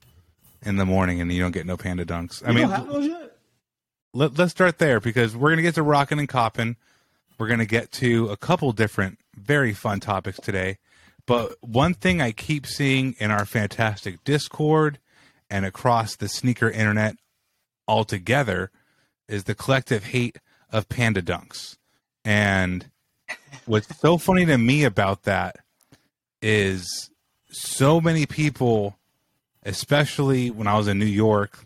in the morning and you don't get no Panda Dunks. I mean, don't have those yet? Let's start there because we're going to get to rocking and copping. We're going to get to a couple different very fun topics today. But one thing I keep seeing in our fantastic Discord and across the sneaker internet altogether is the collective hate of Panda Dunks. And what's so funny to me about that is so many people, especially when I was in New York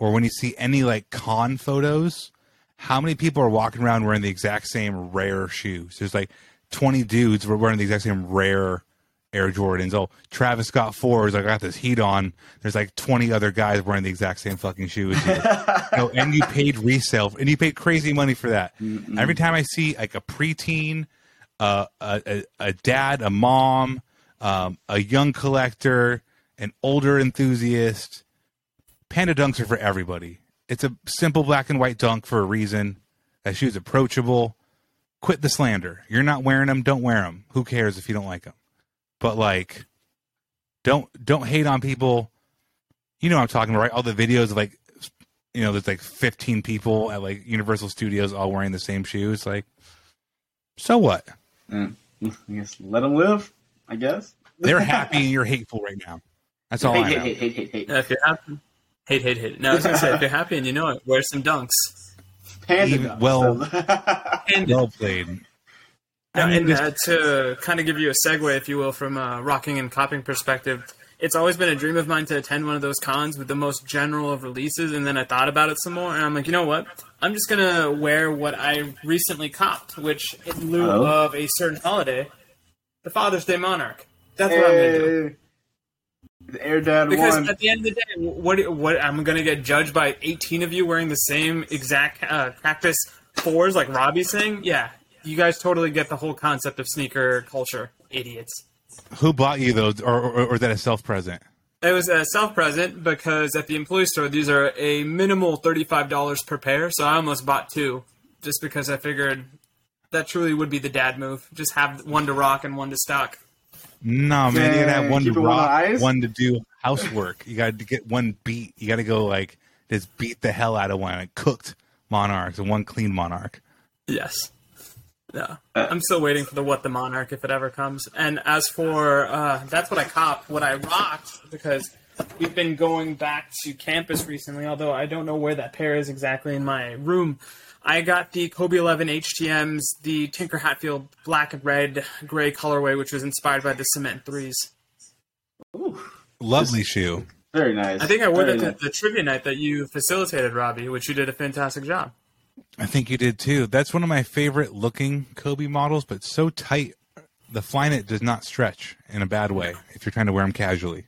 or when you see any like con photos, how many people are walking around wearing the exact same rare shoes? There's like 20 dudes were wearing the exact same rare Air Jordans. Oh, Travis Scott 4s. I got this heat on. There's like 20 other guys wearing the exact same fucking shoes. And you paid resale, and you paid crazy money for that. Mm-mm. Every time I see like a preteen, a dad, a mom, a young collector, an older enthusiast, Panda Dunks are for everybody. It's a simple black and white dunk for a reason. That shoe's approachable. Quit the slander. You're not wearing them. Don't wear them. Who cares if you don't like them? But like, don't hate on people. You know what I'm talking about, right? All the videos of like, you know, there's like 15 people at like Universal Studios all wearing the same shoes. Like, so what? I guess let them live, I guess. They're happy and you're hateful right now. That's all I know. Hate. If you're happy, hate. No, I was going to say, if you're happy and you know it, wear some dunks. Even, well played. I mean, to kind of give you a segue, if you will, from a rocking and copping perspective, it's always been a dream of mine to attend one of those cons with the most general of releases, and then I thought about it some more, and I'm like, you know what? I'm just going to wear what I recently copped, which in lieu of a certain holiday, the Father's Day Monarch. That's what I'm going to do. The Air Dad 1. Because at the end of the day, what I'm going to get judged by 18 of you wearing the same exact practice 4s like Robbie's saying? Yeah, you guys totally get the whole concept of sneaker culture, idiots. Who bought you those, or was that a self-present? It was a self-present because at the employee store, these are a minimal $35 per pair, so I almost bought 2 just because I figured that truly would be the dad move. Just have one to rock and one to stock. No, man, you gotta have one to rock, one to do housework. You gotta get one beat. You gotta go like just beat the hell out of one, like cooked monarchs and one clean monarch. Yes. Yeah. I'm still waiting for the monarch if it ever comes. And as for that's what I copped, what I rocked, because we've been going back to campus recently, although I don't know where that pair is exactly in my room. I got the Kobe 11 HTMs, the Tinker Hatfield black and red gray colorway, which was inspired by the Cement 3s. Ooh, lovely shoe. Very nice. I think I wore that at the trivia night that you facilitated, Robbie, which you did a fantastic job. I think you did too. That's one of my favorite looking Kobe models, but so tight. The Flyknit does not stretch in a bad way if you're trying to wear them casually.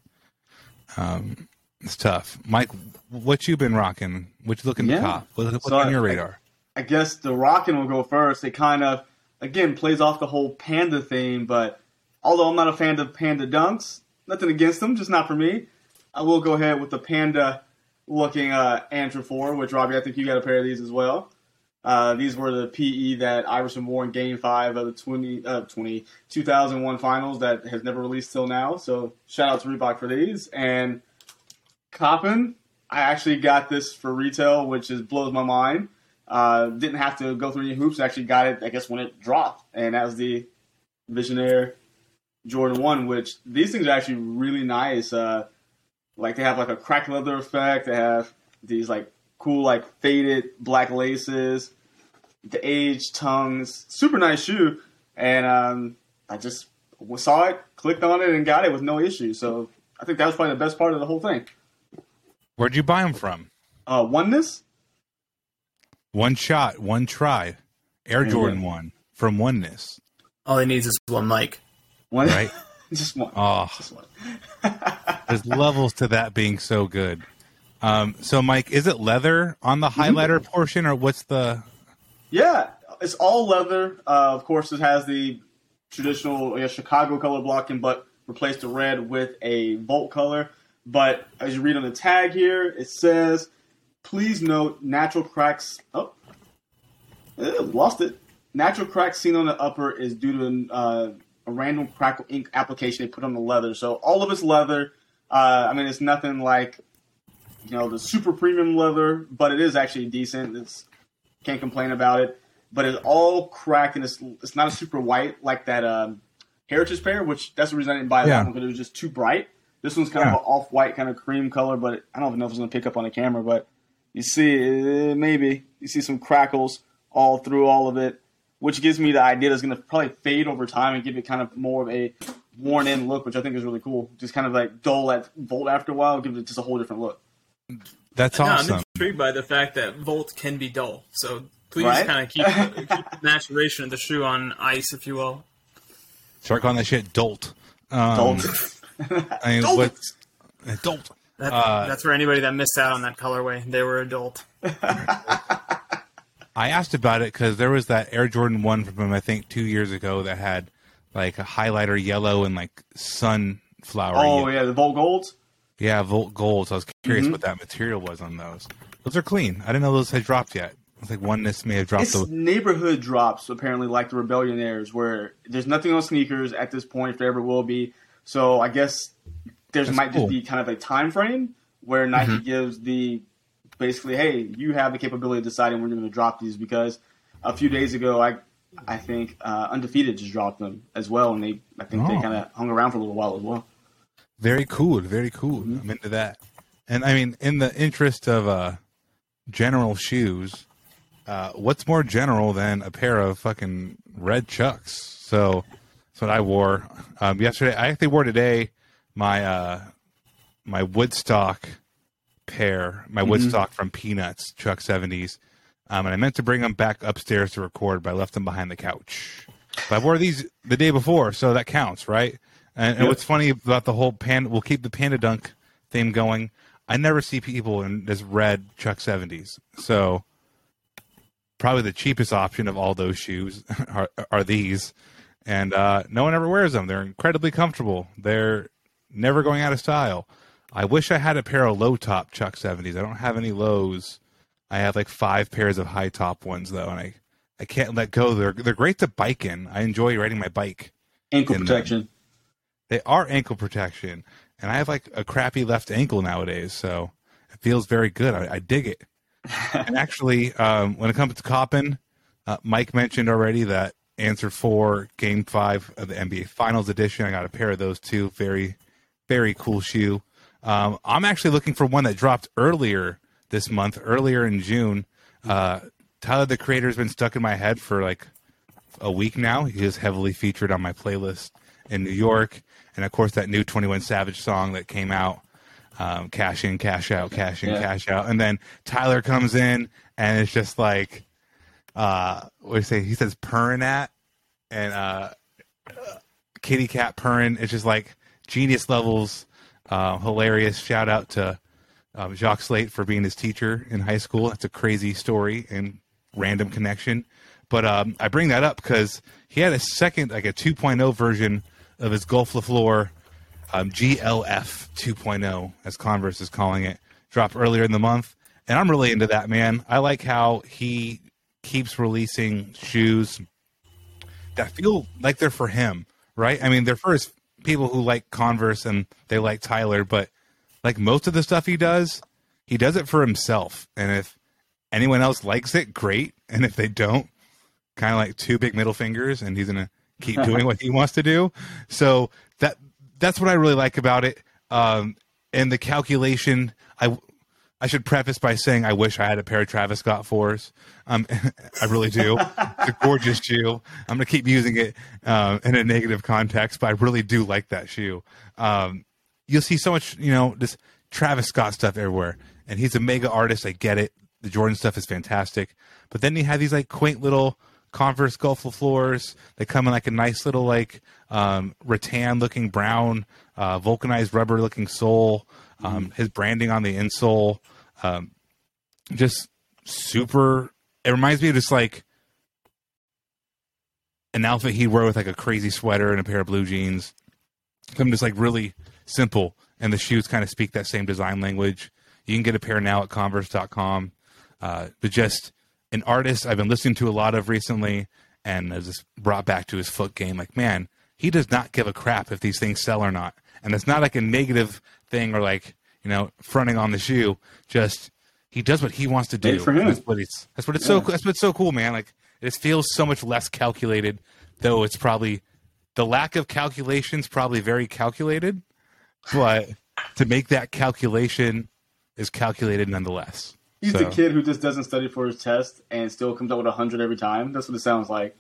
It's tough. Mike, what you been rocking? What you looking to cop? What's on your radar? I guess the rocking will go first. It kind of, again, plays off the whole Panda theme, but although I'm not a fan of Panda Dunks, nothing against them, just not for me. I will go ahead with the Panda-looking Antrophor, which, Robbie, I think you got a pair of these as well. These were the PE that Iverson wore in Game 5 of the 2001 Finals that has never released till now. So shout-out to Reebok for these. And coppin', I actually got this for retail, which is blows my mind. Didn't have to go through any hoops. I actually got it, I guess, when it dropped. And that was the Visionaire Jordan 1, which these things are actually really nice. Like they have like a cracked leather effect. They have these like cool like faded black laces, the aged tongues. Super nice shoe, and I just saw it, clicked on it, and got it with no issue. So I think that was probably the best part of the whole thing. Where'd you buy them from? Oneness. One shot, one try. Air Jordan 1 from Oneness. All he needs is one mic. One, right? Just one. Oh. Just one. There's levels to that being so good. So, Mike, is it leather on the highlighter portion, or what's the... Yeah, it's all leather. Of course, it has the traditional Chicago color blocking, but replaced the red with a Volt color. But as you read on the tag here, it says, please note natural cracks... Oh, lost it. Natural cracks seen on the upper is due to... a random crackle ink application they put on the leather. So all of it's leather. I mean, it's nothing like, you know, the super premium leather, but it is actually decent. It's can't complain about it. But it's all cracked, and it's not a super white like that Heritage pair, which that's the reason I didn't buy that one, because it was just too bright. This one's kind of an off-white kind of cream color, but I don't even know if it's going to pick up on the camera, but you see, maybe. You see some crackles all through all of it, which gives me the idea that it's going to probably fade over time and give it kind of more of a worn-in look, which I think is really cool. Just kind of like dull that Volt after a while, gives it just a whole different look. That's awesome. I'm intrigued by the fact that Volt can be dull, so please kind of keep the maturation of the shoe on ice, if you will. Shark on that shit, dolt. I mean, dolt. Dolt. That's for anybody that missed out on that colorway. They were a dolt. I asked about it because there was that Air Jordan 1 from him, I think, 2 years ago that had like a highlighter yellow and like sunflower. Oh, yeah, the Volt Golds? Yeah, Volt Golds. I was curious what that material was on those. Those are clean. I didn't know those had dropped yet. I think Oneness may have dropped those. Neighborhood drops, apparently, like the Rebellionaires, where there's nothing on sneakers at this point, if there ever will be. So I guess there might just be kind of a time frame where Nike gives the... Basically, hey, you have the capability of deciding when you're going to drop these, because a few days ago, I think Undefeated just dropped them as well, and they kind of hung around for a little while as well. Very cool, very cool. Mm-hmm. I'm into that. And, I mean, in the interest of general shoes, what's more general than a pair of fucking red Chucks? So that's what I wore yesterday. I actually wore today my Woodstock pair, my Woodstock from Peanuts, Chuck 70s, and I meant to bring them back upstairs to record, but I left them behind the couch. But I wore these the day before, so that counts, right? And what's funny about the whole Panda, we'll keep the Panda Dunk theme going. I never see people in this red Chuck 70s, so probably the cheapest option of all those shoes are these, and no one ever wears them. They're incredibly comfortable. They're never going out of style. I wish I had a pair of low-top Chuck 70s. I don't have any lows. I have like 5 pairs of high-top ones, though, and I can't let go. They're great to bike in. I enjoy riding my bike. Ankle protection. They are ankle protection, and I have like a crappy left ankle nowadays, so it feels very good. I dig it. And actually, when it comes to copping, Mike mentioned already that Antrophor Game 5 of the NBA Finals Edition. I got a pair of those, too. Very, very cool shoe. I'm actually looking for one that dropped earlier this month, earlier in June. Tyler, the Creator, has been stuck in my head for like a week now. He is heavily featured on my playlist in New York. And, of course, that new 21 Savage song that came out, Cash In, Cash Out, Cash In, Cash Out. And then Tyler comes in, and it's just like, what do you say? He says purring at, and kitty cat purring. It's just like genius levels, hilarious. Shout out to Jacques Slate for being his teacher in high school. That's a crazy story and random connection. But I bring that up because he had a second, like a 2.0 version of his Golf le Fleur, GLF 2.0, as Converse is calling it, dropped earlier in the month. And I'm really into that, man. I like how he keeps releasing shoes that feel like they're for him, right? I mean, they're for his people who like Converse and they like Tyler, but like most of the stuff he does it for himself. And if anyone else likes it, great. And if they don't, kind of like two big middle fingers, and he's going to keep doing what he wants to do. So that's what I really like about it. And the calculation, I should preface by saying I wish I had a pair of Travis Scott 4s. I really do. It's a gorgeous shoe. I'm going to keep using it in a negative context, but I really do like that shoe. You'll see so much, this Travis Scott stuff everywhere. And he's a mega artist. I get it. The Jordan stuff is fantastic. But then you have these like quaint little Converse Golf le Fleurs. They come in like a nice little like rattan looking brown, vulcanized rubber looking sole. His branding on the insole, just super. It reminds me of just like an outfit he'd wear with like a crazy sweater and a pair of blue jeans. Something just like really simple, and the shoes kind of speak that same design language. You can get a pair now at converse.com. But just an artist I've been listening to a lot of recently, and I just brought back to his foot game. Like, man, he does not give a crap if these things sell or not. And it's not like a negative thing or like, fronting on the shoe. Just he does what he wants to do. Made for him. That's what's so cool, man. Like, it feels so much less calculated, though it's probably the lack of calculation's probably very calculated, but to make that calculation is calculated nonetheless. He's the kid who just doesn't study for his test and still comes up with 100 every time. That's what it sounds like.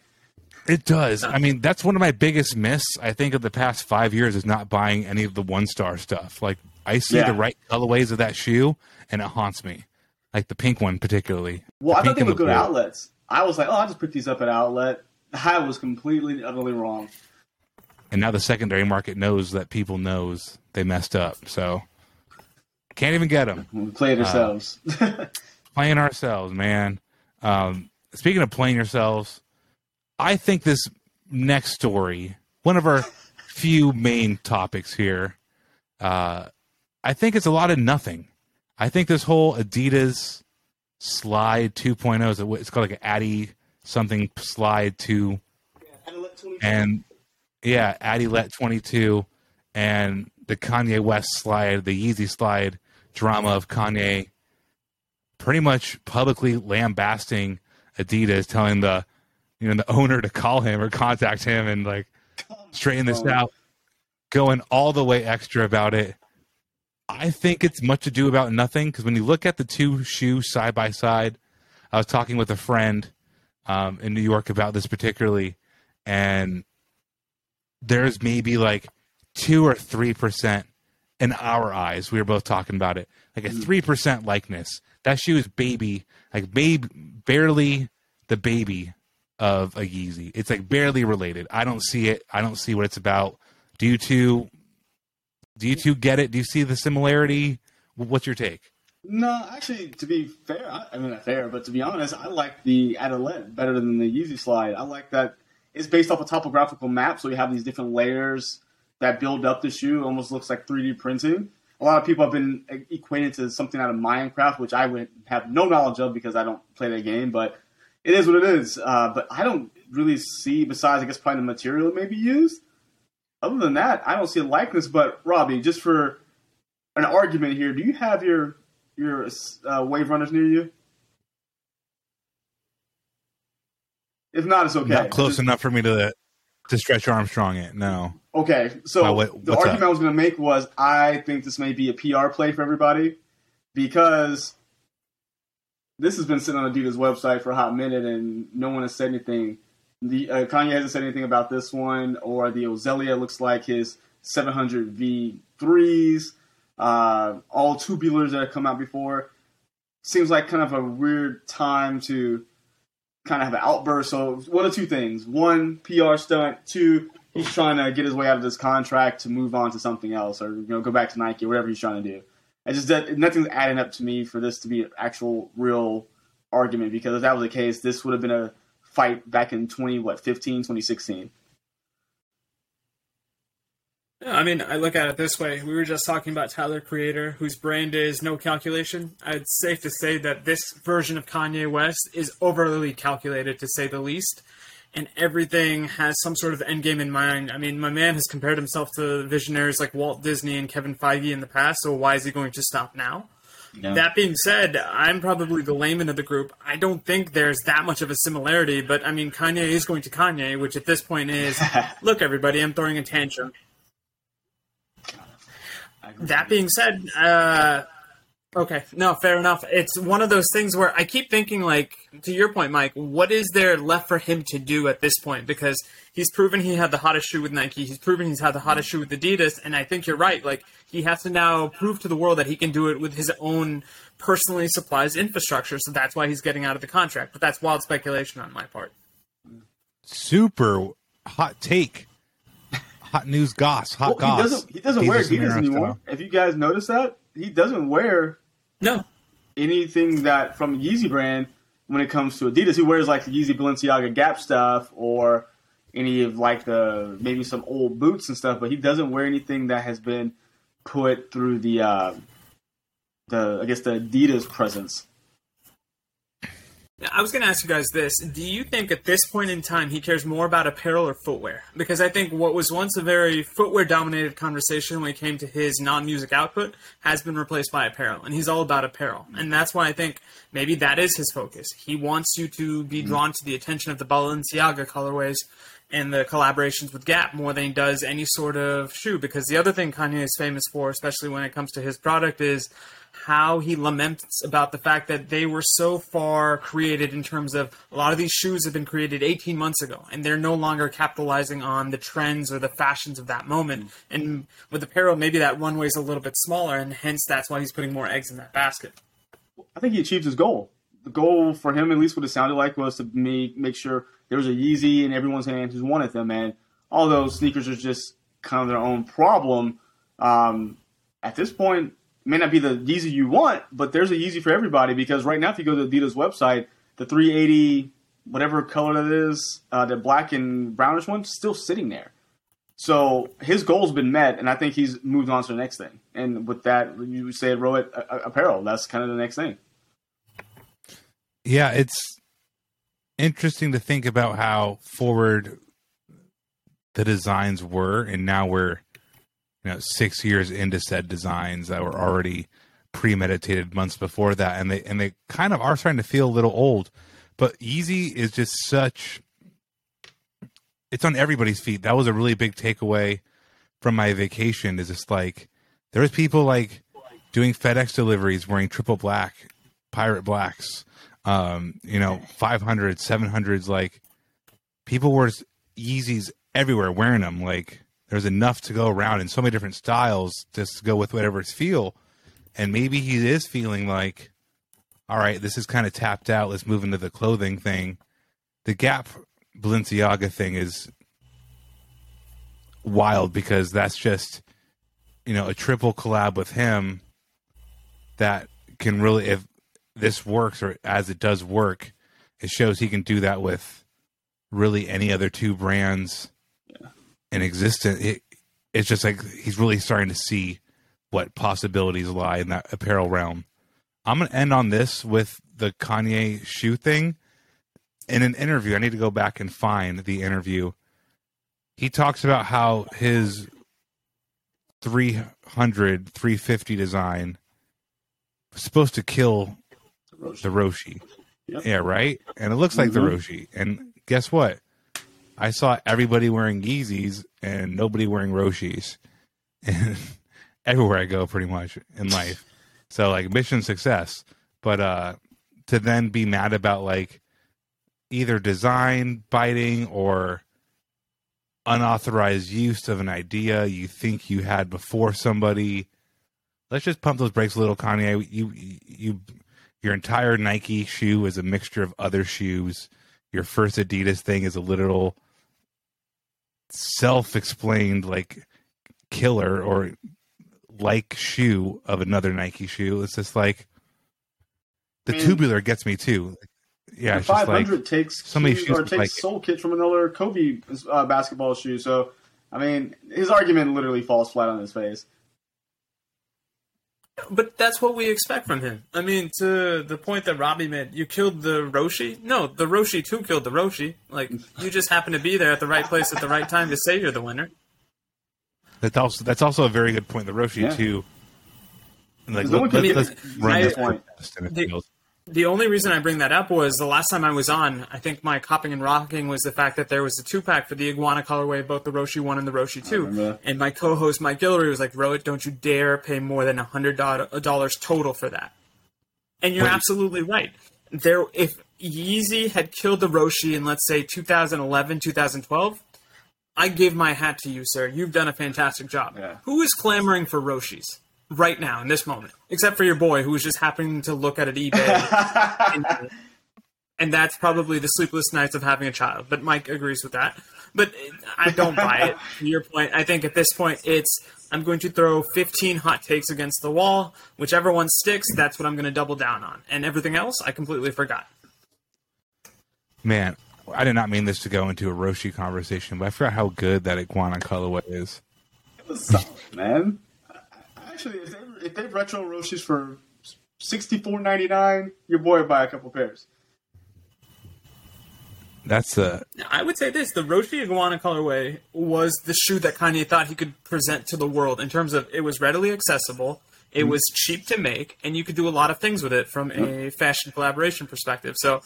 It does. I mean, that's one of my biggest myths, I think, of the past 5 years is not buying any of the one-star stuff. Like, I see the right colorways of that shoe, and it haunts me. Like, the pink one particularly. Well, I thought they were good outlets. I was like, oh, I'll just pick these up at outlet. I was completely, utterly wrong. And now the secondary market knows that people knows they messed up, so... Can't even get them. We played ourselves. Playing ourselves, man. Speaking of playing yourselves, I think this next story, one of our few main topics here, I think it's a lot of nothing. I think this whole Adidas Slide 2.0, it's called like an Addy something Slide 2. Yeah, Adilet 22. And yeah, Adilet 22. And the Kanye West Slide, the Yeezy Slide, drama of Kanye pretty much publicly lambasting Adidas, telling the owner to call him or contact him and like straighten this out, going all the way extra about it. I think it's much ado about nothing, because when you look at the two shoes side by side, I was talking with a friend in New York about this particularly, and there's maybe like 2 or 3% in our eyes. We were both talking about it, like a 3% likeness. That shoe is baby, like barely the baby of a Yeezy. It's like barely related. I don't see it. I don't see what it's about. Do you two get it? Do you see the similarity? What's your take? No, actually, to be fair, but to be honest, I like the Adilet better than the Yeezy Slide. I like that it's based off a topographical map, so you have these different layers that build up the shoe. Almost looks like 3D printing. A lot of people have been equated to something out of Minecraft, which I would have no knowledge of because I don't play that game, but it is what it is. But I don't really see, besides, I guess, probably the material maybe used. Other than that, I don't see a likeness. But Robbie, just for an argument here, do you have your Wave Runners near you? If not, it's okay. Not close enough for me to stretch Armstrong it, no. Okay, so the argument I was going to make was I think this may be a PR play for everybody, because this has been sitting on Adidas' website for a hot minute, and no one has said anything. The Kanye hasn't said anything about this one, or the Ozelia looks like his 700 V3s, all tubulars that have come out before. Seems like kind of a weird time to kind of have an outburst. So one of two things. One, PR stunt. Two, he's trying to get his way out of this contract to move on to something else, or go back to Nike, or whatever he's trying to do. I just nothing's adding up to me for this to be an actual real argument, because if that was the case, this would have been a fight back in 2016. Yeah, I mean, I look at it this way. We were just talking about Tyler Creator, whose brand is no calculation. It's safe to say that this version of Kanye West is overly calculated, to say the least, and everything has some sort of end game in mind. I mean, my man has compared himself to visionaries like Walt Disney and Kevin Feige in the past, so why is he going to stop now? No. That being said, I'm probably the layman of the group. I don't think there's that much of a similarity, but, I mean, Kanye is going to Kanye, which at this point is, look, everybody, I'm throwing a tantrum. That being said, okay, no, fair enough. It's one of those things where I keep thinking, like, to your point, Mike, what is there left for him to do at this point? Because he's proven he had the hottest shoe with Nike. He's proven he's had the hottest shoe with Adidas. And I think you're right. Like, he has to now prove to the world that he can do it with his own personally supplies infrastructure. So that's why he's getting out of the contract. But that's wild speculation on my part. Super hot take. Hot news goss. Hot goss. He doesn't wear Adidas anymore. If you guys notice that, he doesn't wear anything that from Yeezy brand when it comes to Adidas. He wears like the Yeezy Balenciaga Gap stuff, or any of like the maybe some old boots and stuff, but he doesn't wear anything that has been put through the I guess the Adidas presence. Now, I was going to ask you guys this. Do you think at this point in time he cares more about apparel or footwear? Because I think what was once a very footwear-dominated conversation when it came to his non-music output has been replaced by apparel, and he's all about apparel. And that's why I think maybe that is his focus. He wants you to be drawn to the attention of the Balenciaga colorways and the collaborations with Gap more than he does any sort of shoe. Because the other thing Kanye is famous for, especially when it comes to his product, is how he laments about the fact that they were so far created in terms of a lot of these shoes have been created 18 months ago, and they're no longer capitalizing on the trends or the fashions of that moment. And with apparel, maybe that runway is a little bit smaller, and hence that's why he's putting more eggs in that basket. I think he achieved his goal. The goal for him, at least what it sounded like, was to make sure there was a Yeezy in everyone's hands who wanted them, and all those sneakers are just kind of their own problem. At this point, may not be the Yeezy you want, but there's a Yeezy for everybody, because right now if you go to Adidas website, the 380, whatever color that is, the black and brownish one's still sitting there. So his goal's been met, and I think he's moved on to the next thing. And with that, you said, Roa, apparel, that's kind of the next thing. Yeah, it's interesting to think about how forward the designs were, and now we're 6 years into said designs that were already premeditated months before that, and they kind of are starting to feel a little old. But Yeezy is just such, it's on everybody's feet. That was a really big takeaway from my vacation, is just like there was people like doing FedEx deliveries wearing triple black, pirate blacks, 500s, 700s, like people wore Yeezys everywhere wearing them. Like, there's enough to go around in so many different styles just to go with whatever it's feel. And maybe he is feeling like, all right, this is kind of tapped out. Let's move into the clothing thing. The Gap Balenciaga thing is wild, because that's just, a triple collab with him that can really, if this works, or as it does work, it shows he can do that with really any other two brands in existence. It's just like he's really starting to see what possibilities lie in that apparel realm. I'm going to end on this with the Kanye shoe thing. In an interview, I need to go back and find the interview. He talks about how his 300, 350 design was supposed to kill the Roshi. Yep. Yeah, right? And it looks like the Roshi. And guess what? I saw everybody wearing Yeezys and nobody wearing Roshis, and everywhere I go pretty much in life. So like mission success, but to then be mad about like either design biting or unauthorized use of an idea you think you had before somebody. Let's just pump those brakes a little, Kanye. Your entire Nike shoe is a mixture of other shoes. Your first Adidas thing is a literal self-explained like killer or like shoe of another Nike shoe. It's just like the tubular gets me too. Yeah, the 500 like, takes Soul Kit from another Kobe basketball shoe. So, I mean, his argument literally falls flat on his face. But that's what we expect from him. I mean, to the point that Robbie made, you killed the Roshi? No, the Roshi too killed the Roshi. Like, you just happen to be there at the right place at the right time to say you're the winner. That's also a very good point. The Roshi too. Like, the only reason I bring that up was the last time I was on, I think Mike Hopping and Rocking was the fact that there was a 2-pack for the Iguana colorway, both the Roshi 1 and the Roshi 2. And my co-host Mike Guillory was like, Roa, don't you dare pay more than $100 total for that. And you're absolutely right. If Yeezy had killed the Roshi in, let's say, 2011, 2012, I give my hat to you, sir. You've done a fantastic job. Yeah. Who is clamoring for Roshis right now, in this moment, except for your boy who was just happening to look at an eBay. and that's probably the sleepless nights of having a child. But Mike agrees with that. But I don't buy it. To your point, I think at this point, I'm going to throw 15 hot takes against the wall. Whichever one sticks, that's what I'm going to double down on. And everything else, I completely forgot. Man, I did not mean this to go into a Roshi conversation, but I forgot how good that Iguana colorway is. It was solid, man. Actually, if they retro Roshis for $64.99, your boy would buy a couple pairs. I would say this. The Roshi Iguana colorway was the shoe that Kanye thought he could present to the world in terms of it was readily accessible, it was cheap to make, and you could do a lot of things with it from a fashion collaboration perspective. So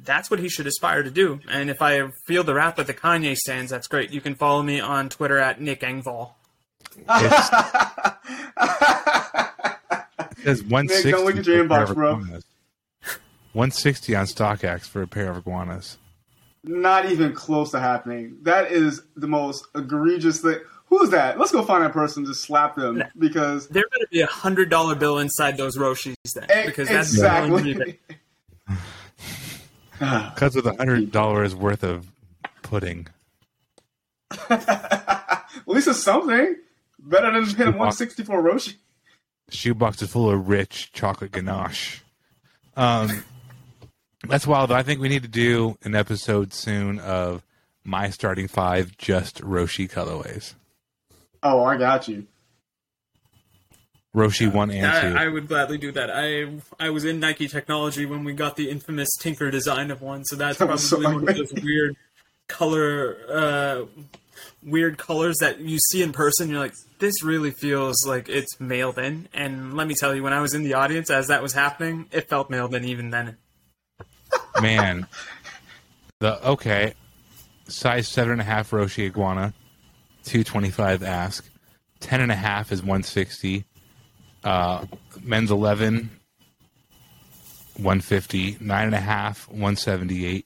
that's what he should aspire to do. And if I feel the wrath of the Kanye stands, that's great. You can follow me on Twitter at Nick Engvall. It says 160. Nick, don't look at your inbox, bro. Iguanas. 160 on StockX for a pair of iguanas. Not even close to happening. That is the most egregious thing. Who's that? Let's go find that person and just slap them, because there better be $100 bill inside those Roshis then, because that's exactly. Because with $100 worth of pudding. At least it's something. Better than paying 164 Roshi. Shoebox is full of rich chocolate ganache. That's wild, though. I think we need to do an episode soon of my starting five just Roshi colorways. Oh, I got you. Roshi 1 and 2. I would gladly do that. I was in Nike Technology when we got the infamous Tinker design of one, so that's probably one of those weird colors that you see in person, you're like, this really feels like it's mailed in. And let me tell you, when I was in the audience as that was happening, it felt mailed in even then. Man. Size 7.5 Roshi Iguana, $225 ask. 10.5 is $160. Men's 11, $150. 9.5, $178.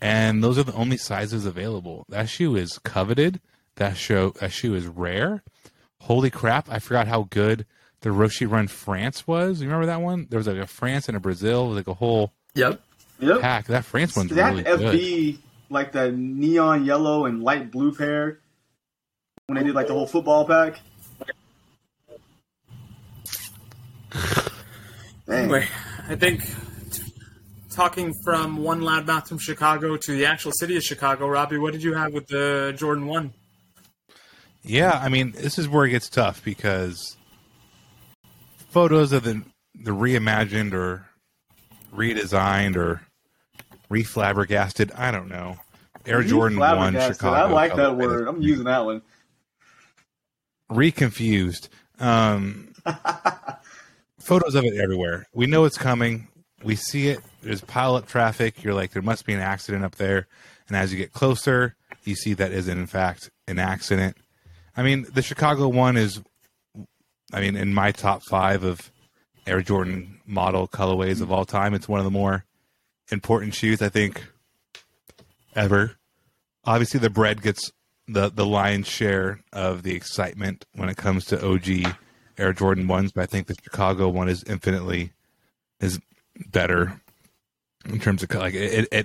And those are the only sizes available. That shoe is coveted. That shoe is rare. Holy crap, I forgot how good the Roshi Run France was. You remember that one? There was like a France and a Brazil. It was like a whole pack. That France one's really good. That FB, like the neon yellow and light blue pair, when they did like the whole football pack. Anyway, I think... Talking from one loudmouth from Chicago to the actual city of Chicago, Robbie, what did you have with the Jordan 1? Yeah, I mean, this is where it gets tough because photos of the reimagined or redesigned or reflabbergasted, I don't know, Air Jordan 1 Chicago. I like that word. I'm using that one. Reconfused. Photos of it everywhere. We know it's coming. We see it. There's pile-up traffic. You're like, there must be an accident up there. And as you get closer, you see that is, in fact, an accident. I mean, the Chicago one is, in my top five of Air Jordan model colorways of all time. It's one of the more important shoes, I think, ever. Obviously, the bread gets the lion's share of the excitement when it comes to OG Air Jordan 1s, but I think the Chicago one is infinitely is better in terms of like it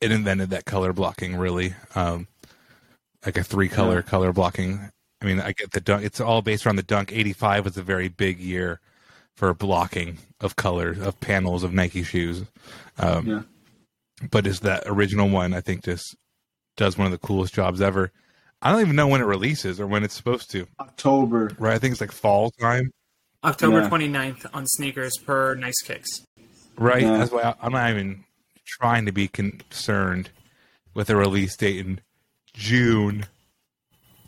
invented that color blocking, really, like a three-color color blocking. I mean, I get the dunk. It's all based around the dunk. 85 was a very big year for blocking of colors, of panels, of Nike shoes. But it's that original one, I think, just does one of the coolest jobs ever. I don't even know when it releases or when it's supposed to. October. Right, I think it's like fall time. October 29th on sneakers per Nice Kicks. Right, that's why I'm not even trying to be concerned with a release date in June.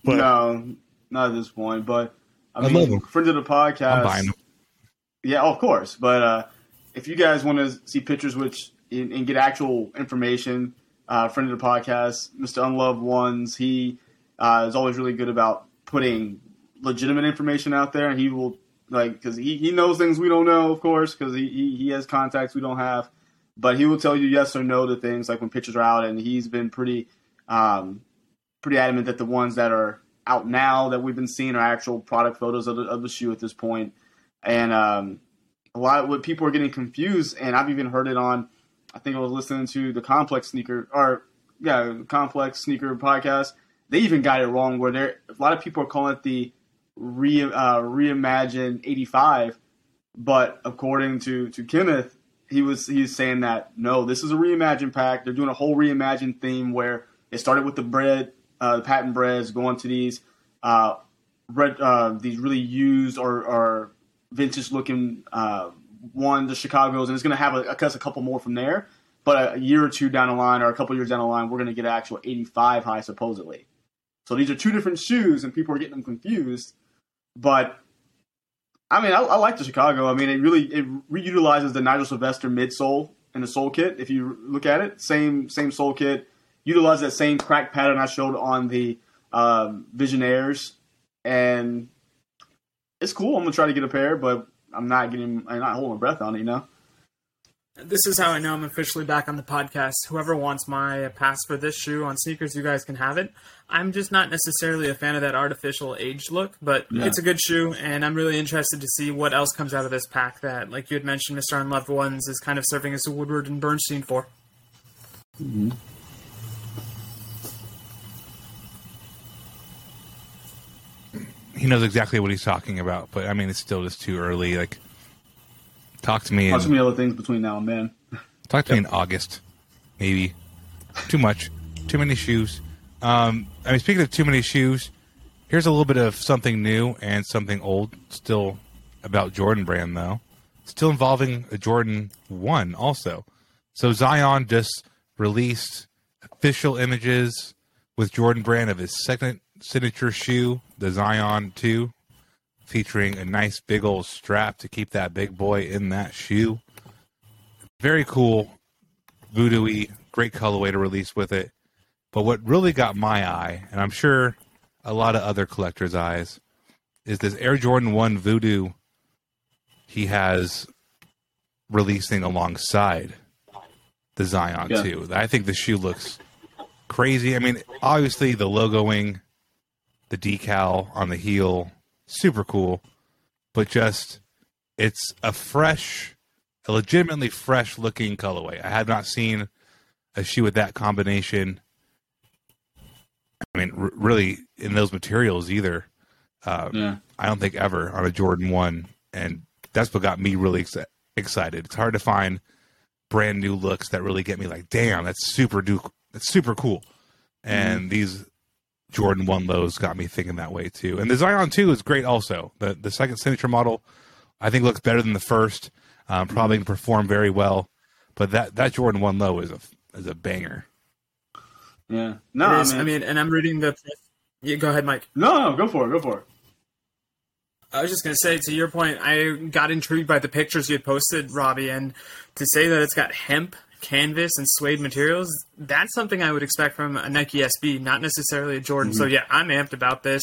But no, not at this point. But, I mean, friends of the podcast. I'm buying them. Yeah, of course. But if you guys want to see pictures which and get actual information, friend of the podcast, Mr. Unloved Ones, he is always really good about putting legitimate information out there. And he will, like, because he knows things we don't know, of course, because he has contacts we don't have. But he will tell you yes or no to things, like when pictures are out. And he's been pretty adamant that the ones that are out now that we've been seeing are actual product photos of the shoe at this point. And a lot of what people are getting confused, and I've even heard it on, I think I was listening to the Complex Sneaker Podcast. They even got it wrong where a lot of people are calling it the reimagined 85, but according to Kenneth, he was saying that no, this is a reimagined pack. They're doing a whole reimagined theme where it started with the bread, the patent breads, going to these these really used or vintage looking the Chicago's, and it's going to have a couple more from there. But a year or two down the line, or a couple years down the line, we're going to get an actual 85 high supposedly. So these are two different shoes, and people are getting them confused. But I mean, I like the Chicago. I mean, it reutilizes the Nigel Sylvester midsole and the sole kit. If you look at it, same sole kit, utilize that same crack pattern I showed on the Visionaires, and it's cool. I'm gonna try to get a pair, but I'm not holding my breath on it, you know? This is how I know I'm officially back on the podcast. Whoever wants my pass for this shoe on sneakers, you guys can have it. I'm just not necessarily a fan of that artificial age look, but it's a good shoe, and I'm really interested to see what else comes out of this pack that, like you had mentioned, Mr. Unloved Ones is kind of serving as a Woodward and Bernstein for. Mm-hmm. He knows exactly what he's talking about, but I mean, it's still just too early. Like, talk to me. Talk to me other things between now and then. Talk to me in August, maybe. Too much, too many shoes. I mean, speaking of too many shoes, here's a little bit of something new and something old, still about Jordan Brand though, still involving a Jordan 1 also. So Zion just released official images with Jordan Brand of his second signature shoe, the Zion 2, featuring a nice big old strap to keep that big boy in that shoe. Very cool, voodoo-y, great colorway to release with it. But what really got my eye, and I'm sure a lot of other collectors' eyes, is this Air Jordan 1 voodoo he has releasing alongside the Zion 2. I think the shoe looks crazy. I mean, obviously the logoing, the decal on the heel, super cool, but just it's a legitimately fresh looking colorway. I have not seen a shoe with that combination. I mean, really in those materials either. I don't think ever on a Jordan 1, and that's what got me really excited. It's hard to find brand new looks that really get me like, damn, that's super cool. And these Jordan 1 lows got me thinking that way too. And the Zion 2 is great also. The second signature model, I think, looks better than the first. Probably can perform very well. But that Jordan 1 low is a banger. Yeah. No, I mean, and I'm reading the... Yeah, go ahead, Mike. No, go for it. I was just going to say, to your point, I got intrigued by the pictures you had posted, Robbie, and to say that it's got hemp, canvas, and suede materials, that's something I would expect from a Nike SB, not necessarily a Jordan. So yeah, I'm amped about this.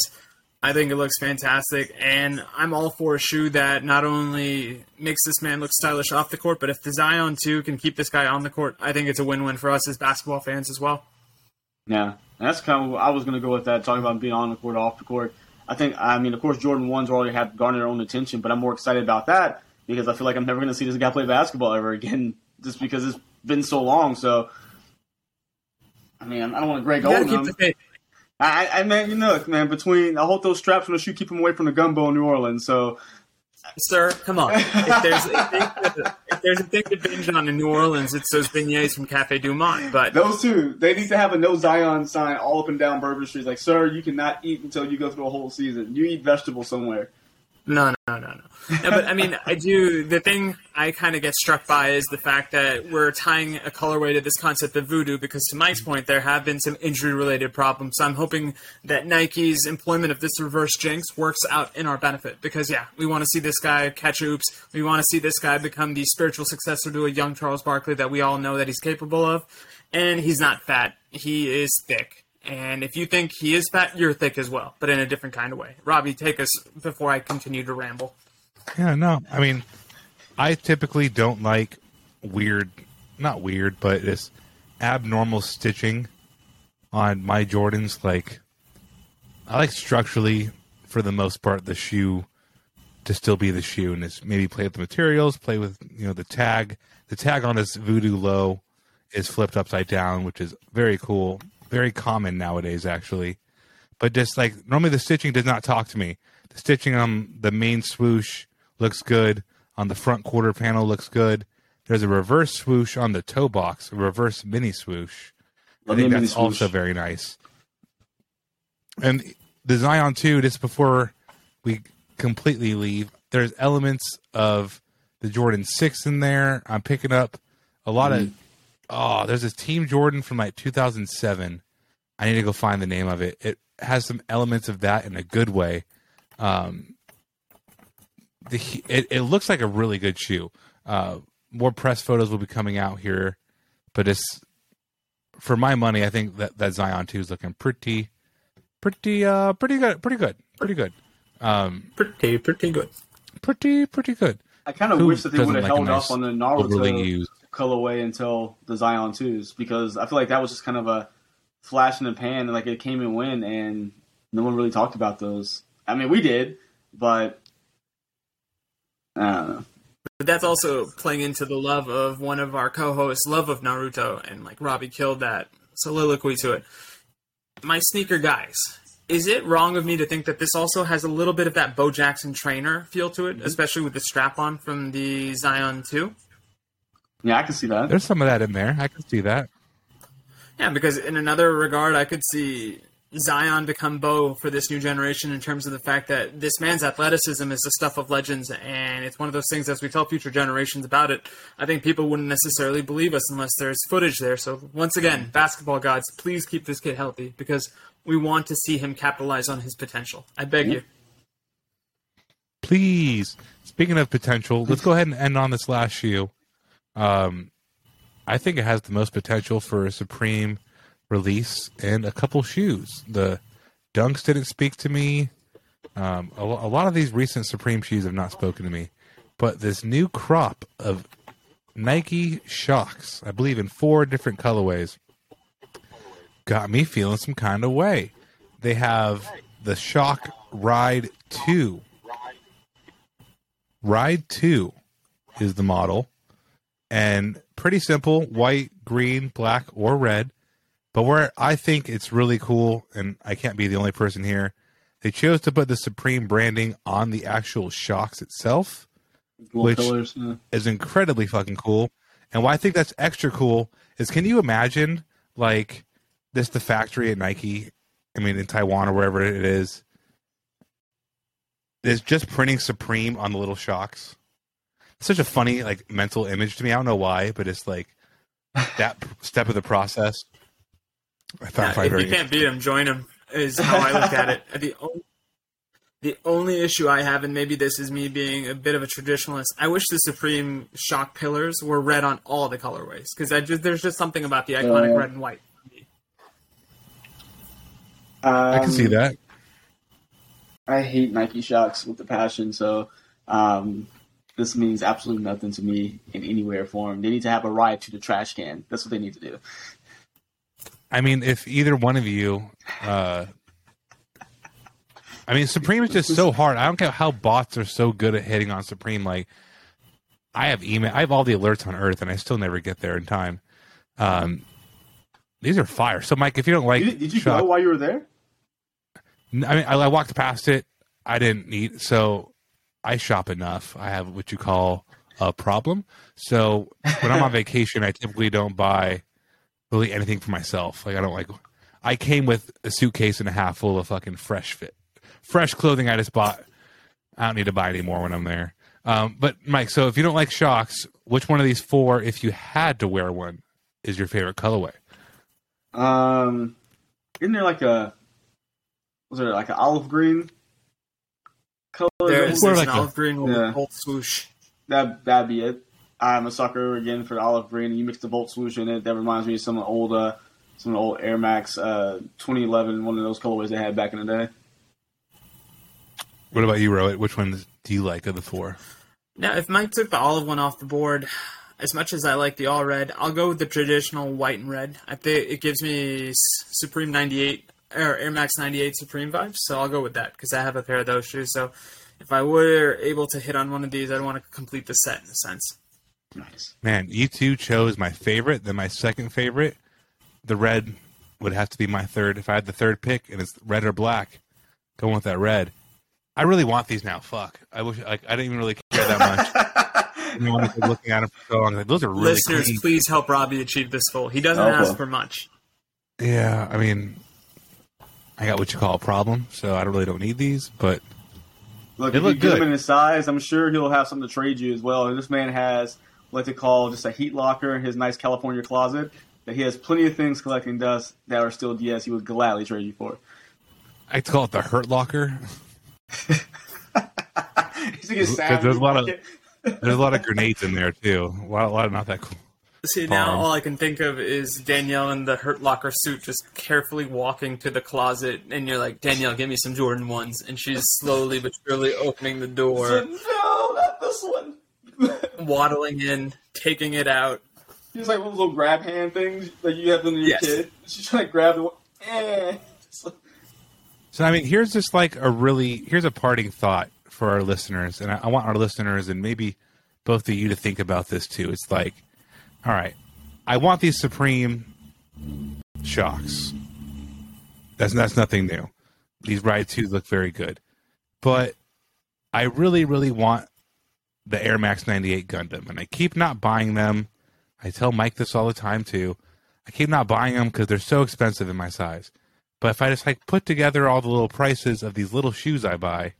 I think it looks fantastic, and I'm all for a shoe that not only makes this man look stylish off the court, but if the Zion 2 can keep this guy on the court, I think it's a win-win for us as basketball fans as well. Yeah, that's kind of, I was going to go with that, talking about being on the court, off the court. I think, I mean, of course, Jordan 1's already have garnered their own attention, but I'm more excited about that because I feel like I'm never going to see this guy play basketball ever again just because it's been so long. So, I mean, I don't want to Greg Oldham. I man, you know, man, between I hope those straps on the shoe keep him away from the gumbo in New Orleans. So, sir, come on. If there's a thing to binge on in New Orleans, it's those beignets from Cafe Du Monde. But those two, they need to have a no Zion sign all up and down Bourbon Street. Like, sir, you cannot eat until you go through a whole season. You eat vegetables somewhere. No. But I mean, I do. The thing I kind of get struck by is the fact that we're tying a colorway to this concept of voodoo, because to Mike's point, there have been some injury-related problems. So I'm hoping that Nike's employment of this reverse jinx works out in our benefit, because, yeah, we want to see this guy catch hoops. We want to see this guy become the spiritual successor to a young Charles Barkley that we all know that he's capable of. And he's not fat. He is thick. And if you think he is fat, you're thick as well, but in a different kind of way. Robbie, take us before I continue to ramble. Yeah, no. I mean, I typically don't like weird, not weird, but this abnormal stitching on my Jordans. Like, I like structurally, for the most part, the shoe to still be the shoe. And it's maybe play with the materials, play with, you know, the tag. The tag on this Voodoo Low is flipped upside down, which is very cool. Very common nowadays, actually. But just like normally the stitching does not talk to me. The stitching on the main swoosh looks good. On the front quarter panel looks good. There's a reverse swoosh on the toe box, a reverse mini swoosh. I think that's also very nice. And the Zion 2, just before we completely leave, there's elements of the Jordan 6 in there. I'm picking up a lot of... Oh, there's this Team Jordan from like 2007. I need to go find the name of it. It has some elements of that in a good way. It looks like a really good shoe. More press photos will be coming out here, but it's for my money. I think that Zion 2 is looking pretty good. Pretty good. I kind of wish that they would have held off on the Naruto colorway until the Zion 2s, because I feel like that was just kind of a flash in the pan. Like, it came and went, and no one really talked about those. I mean, we did, but I don't know. But that's also playing into the love of one of our co-hosts' love of Naruto, and, like, Robbie killed that soliloquy to it. My sneaker guys, is it wrong of me to think that this also has a little bit of that Bo Jackson trainer feel to it, especially with the strap-on from the Zion 2? Yeah, I can see that. There's some of that in there. I can see that. Yeah, because in another regard, I could see Zion become Bo for this new generation in terms of the fact that this man's athleticism is the stuff of legends, and it's one of those things as we tell future generations about it, I think people wouldn't necessarily believe us unless there's footage there. So once again, basketball gods, please keep this kid healthy, because we want to see him capitalize on his potential. I beg you. Please. Speaking of potential, let's go ahead and end on this last shoe. I think it has the most potential for a Supreme release and a couple shoes. The Dunks didn't speak to me. A lot of these recent Supreme shoes have not spoken to me. But this new crop of Nike Shocks, I believe in 4 different colorways, got me feeling some kind of way. They have the Shock Ride 2. Ride 2 is the model. And pretty simple, white, green, black, or red. But where I think it's really cool, and I can't be the only person here, they chose to put the Supreme branding on the actual Shocks itself, which is incredibly fucking cool. And why I think that's extra cool is, can you imagine, like, this the factory at Nike, I mean, in Taiwan or wherever it is just printing Supreme on the little Shocks? Such a funny, like, mental image to me. I don't know why, but it's like that step of the process. If you can't beat him, join him is how I look at it. The only issue I have, and maybe this is me being a bit of a traditionalist, I wish the Supreme Shock pillars were red on all the colorways, because there's just something about the iconic red and white. I can see that. I hate Nike Shocks with a passion, so this means absolutely nothing to me in any way or form. They need to have a riot to the trash can. That's what they need to do. I mean, if either one of you... I mean, Supreme is just so hard. I don't care how bots are so good at hitting on Supreme. Like, I have email. I have all the alerts on Earth, and I still never get there in time. These are fire. So, Mike, if you don't like... Did you go while you were there? I mean, I walked past it. I didn't eat, so I shop enough. I have what you call a problem. So when I'm on vacation, I typically don't buy really anything for myself. Like, I don't like... I came with a suitcase and a half full of fucking fresh clothing I just bought. I don't need to buy any more when I'm there. But, Mike, so if you don't like shocks, which one of these four, if you had to wear one, is your favorite colorway? Isn't there like a... Was there like an olive green color? There's like an olive green with a Volt swoosh. That'd be it. I'm a sucker again for the olive green. You mix the Volt swoosh in it. That reminds me of some old Air Max 2011, one of those colorways they had back in the day. What about you, Rohit? Which ones do you like of the four? Now, if Mike took the olive one off the board, as much as I like the all red, I'll go with the traditional white and red. I think it gives me Supreme 98. Or Air Max 98 Supreme vibes, so I'll go with that because I have a pair of those shoes. So if I were able to hit on one of these, I'd want to complete the set in a sense. Nice. Man, you two chose my favorite, then my second favorite. The red would have to be my third. If I had the third pick and it's red or black, going with that red. I really want these now. Fuck. I wish. Like, I didn't even really care that much. You know, looking at them for so long. Like, those are really listeners, clean. Please help Robbie achieve this goal. He doesn't ask for much. Yeah, I mean... I got what you call a problem, so I really don't need these, but look, if you get him in his size, I'm sure he'll have something to trade you as well. And this man has what they call just a heat locker in his nice California closet, that he has plenty of things collecting dust that are still DS he would gladly trade you for. I call it the hurt locker. There's a lot of grenades in there, too. A lot of not that cool. See, now all I can think of is Danielle in the Hurt Locker suit just carefully walking to the closet, and you're like, Danielle, give me some Jordan 1s. And she's slowly but surely opening the door. Said, no, not this one. Waddling in, taking it out. He's like one of those little grab hand things that you have them in your kid. She's trying to grab the one. So, I mean, here's just like here's a parting thought for our listeners. And I want our listeners and maybe both of you to think about this too. It's like, all right, I want these Supreme shocks. That's nothing new. These Ride 2s look very good. But I really, really want the Air Max 98 Gundam, and I keep not buying them. I tell Mike this all the time, too. I keep not buying them because they're so expensive in my size. But if I just like put together all the little prices of these little shoes I buy,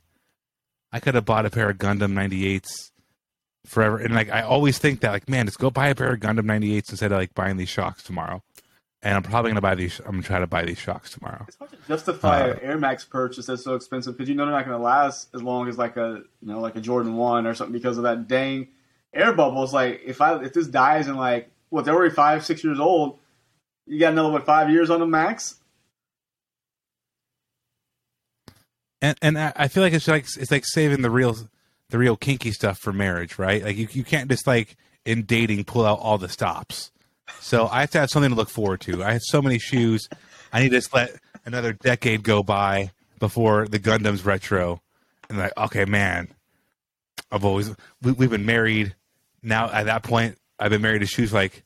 I could have bought a pair of Gundam 98s forever. And like I always think that, like, man, just go buy a pair of Gundam 98s instead of like buying these shocks tomorrow. And I'm probably gonna buy these. I'm gonna try to buy these shocks tomorrow. It's hard to justify an Air Max purchase that's so expensive because you know they're not gonna last as long as like a Jordan 1 or something because of that dang air bubble. It's like if this dies in like they're already 5-6 years old, you got another 5 years on the max. And I feel like it's like saving the real kinky stuff for marriage, right? Like you can't just like in dating pull out all the stops. So I have to have something to look forward to. I have so many shoes. I need to just let another decade go by before the Gundam's retro. And like, okay, man, we've been married. Now at that point, I've been married to shoes like,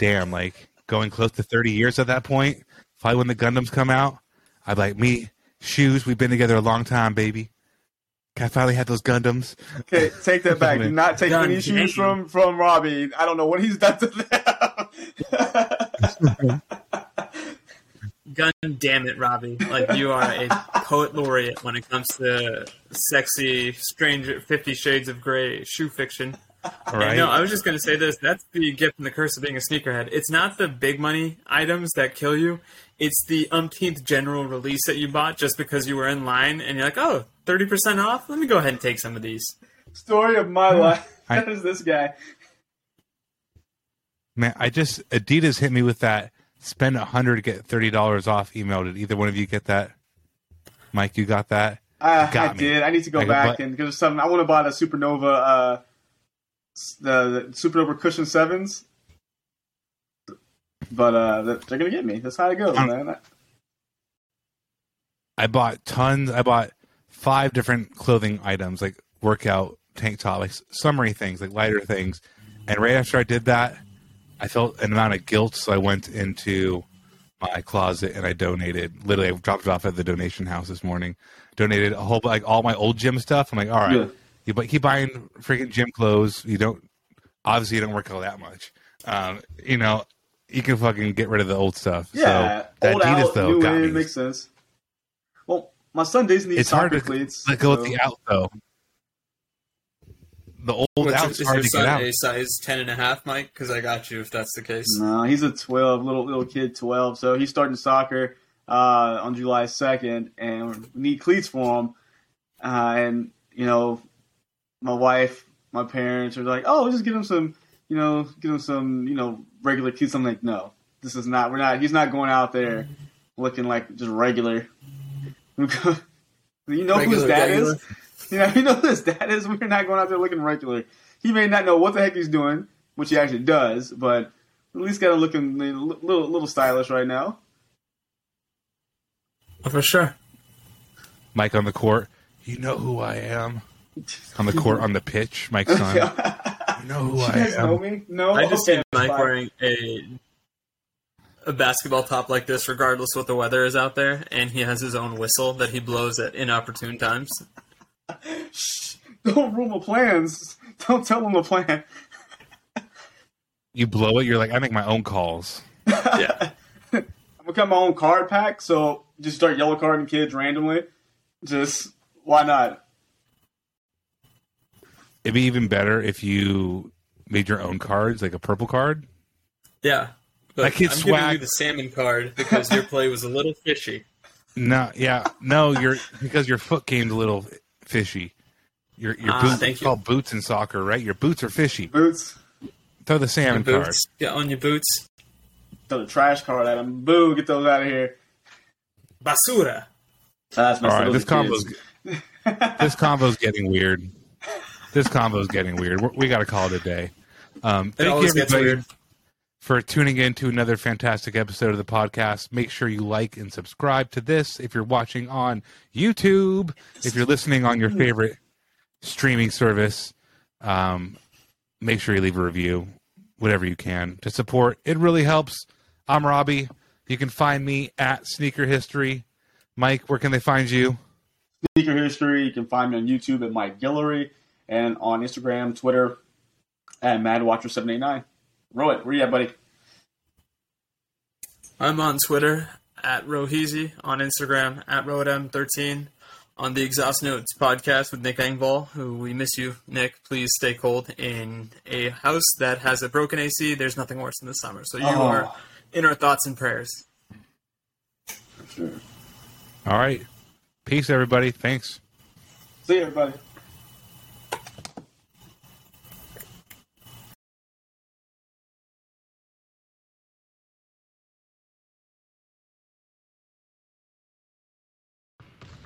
damn, like going close to 30 years at that point. Probably when the Gundams come out, I'd like me shoes. We've been together a long time, baby. I finally had those Gundams. Okay, take that back. Do not take any shoes from Robbie. I don't know what he's done to them. Gun damn it, Robbie. Like, you are a poet laureate when it comes to sexy, strange 50 Shades of Grey shoe fiction. All right. No, I was just going to say this. That's the gift and the curse of being a sneakerhead. It's not the big money items that kill you. It's the umpteenth general release that you bought just because you were in line and you're like, oh, 30% off? Let me go ahead and take some of these. Story of my life. That is this guy. Man, Adidas hit me with that spend $100, get $30 off email. Did either one of you get that? Mike, you got that? I did. I need to go back and because something. I want to buy the Supernova, the Supernova Cushion 7s, but they're gonna get me. That's how it goes, man. I bought tons. I bought 5 different clothing items, like workout tank top, like summery things, like lighter things. And right after I did that, I felt an amount of guilt, so I went into my closet and I donated. Literally, I dropped it off at the donation house this morning. Donated a whole, like, all my old gym stuff. I'm like, all right, you keep buying freaking gym clothes. You don't, obviously, you don't work out that much. You know, you can fucking get rid of the old stuff. Yeah, so that old Adidas out, though, new got in, me. Makes sense. Well, my son doesn't need soccer cleats. Let go of the out though. The old out's hard to get out. Is your son a size 10.5, Mike? Because I got you if that's the case. No, he's a 12, little kid, 12. So he's starting soccer on July 2nd, and we need cleats for him. And, you know, my wife, my parents are like, oh, just give him some regular cleats. I'm like, no, this is not, he's not going out there looking like just regular. You know who his dad is? Yeah, you know who his dad is? We're not going out there looking regular. He may not know what the heck he's doing, which he actually does, but at least got him looking a little stylish right now. For sure. Mike on the court. You know who I am. On the court, on the pitch, Mike's son. You know who I am. Know me? No, I just see Mike wearing a basketball top like this, regardless what the weather is out there, and he has his own whistle that he blows at inopportune times. Shh, don't ruin the plans. Don't tell them the plan. You blow it, you're like, I make my own calls. Yeah. I've become my own card pack, so just start yellow carding kids randomly. Just, why not? It'd be even better if you made your own cards, like a purple card. Yeah. But I'm giving you the salmon card because your play was a little fishy. No, because your foot game's a little fishy. Your boots, it's called boots in soccer, right? Your boots are fishy. Boots. Throw the salmon card. Get on your boots. Throw the trash card at them. Boo, get those out of here. Basura. All right, this combo's getting weird. We got to call it a day. Thank you, everybody, for tuning in to another fantastic episode of the podcast. Make sure you like and subscribe to this if you're watching on YouTube, if you're listening on your favorite streaming service. Make sure you leave a review, whatever you can, to support. It really helps. I'm Robbie. You can find me at Sneaker History. Mike, where can they find you? Sneaker History. You can find me on YouTube at Mike Guillory and on Instagram, Twitter, at MadWatcher789. Rohit, where you at, buddy? I'm on Twitter, at Roheezy, on Instagram, at RohitM13, on the Exhaust Notes podcast with Nick Engvall, who we miss you, Nick. Please stay cold in a house that has a broken AC. There's nothing worse in the summer. So you are in our thoughts and prayers. For sure. All right. Peace, everybody. Thanks. See you, everybody.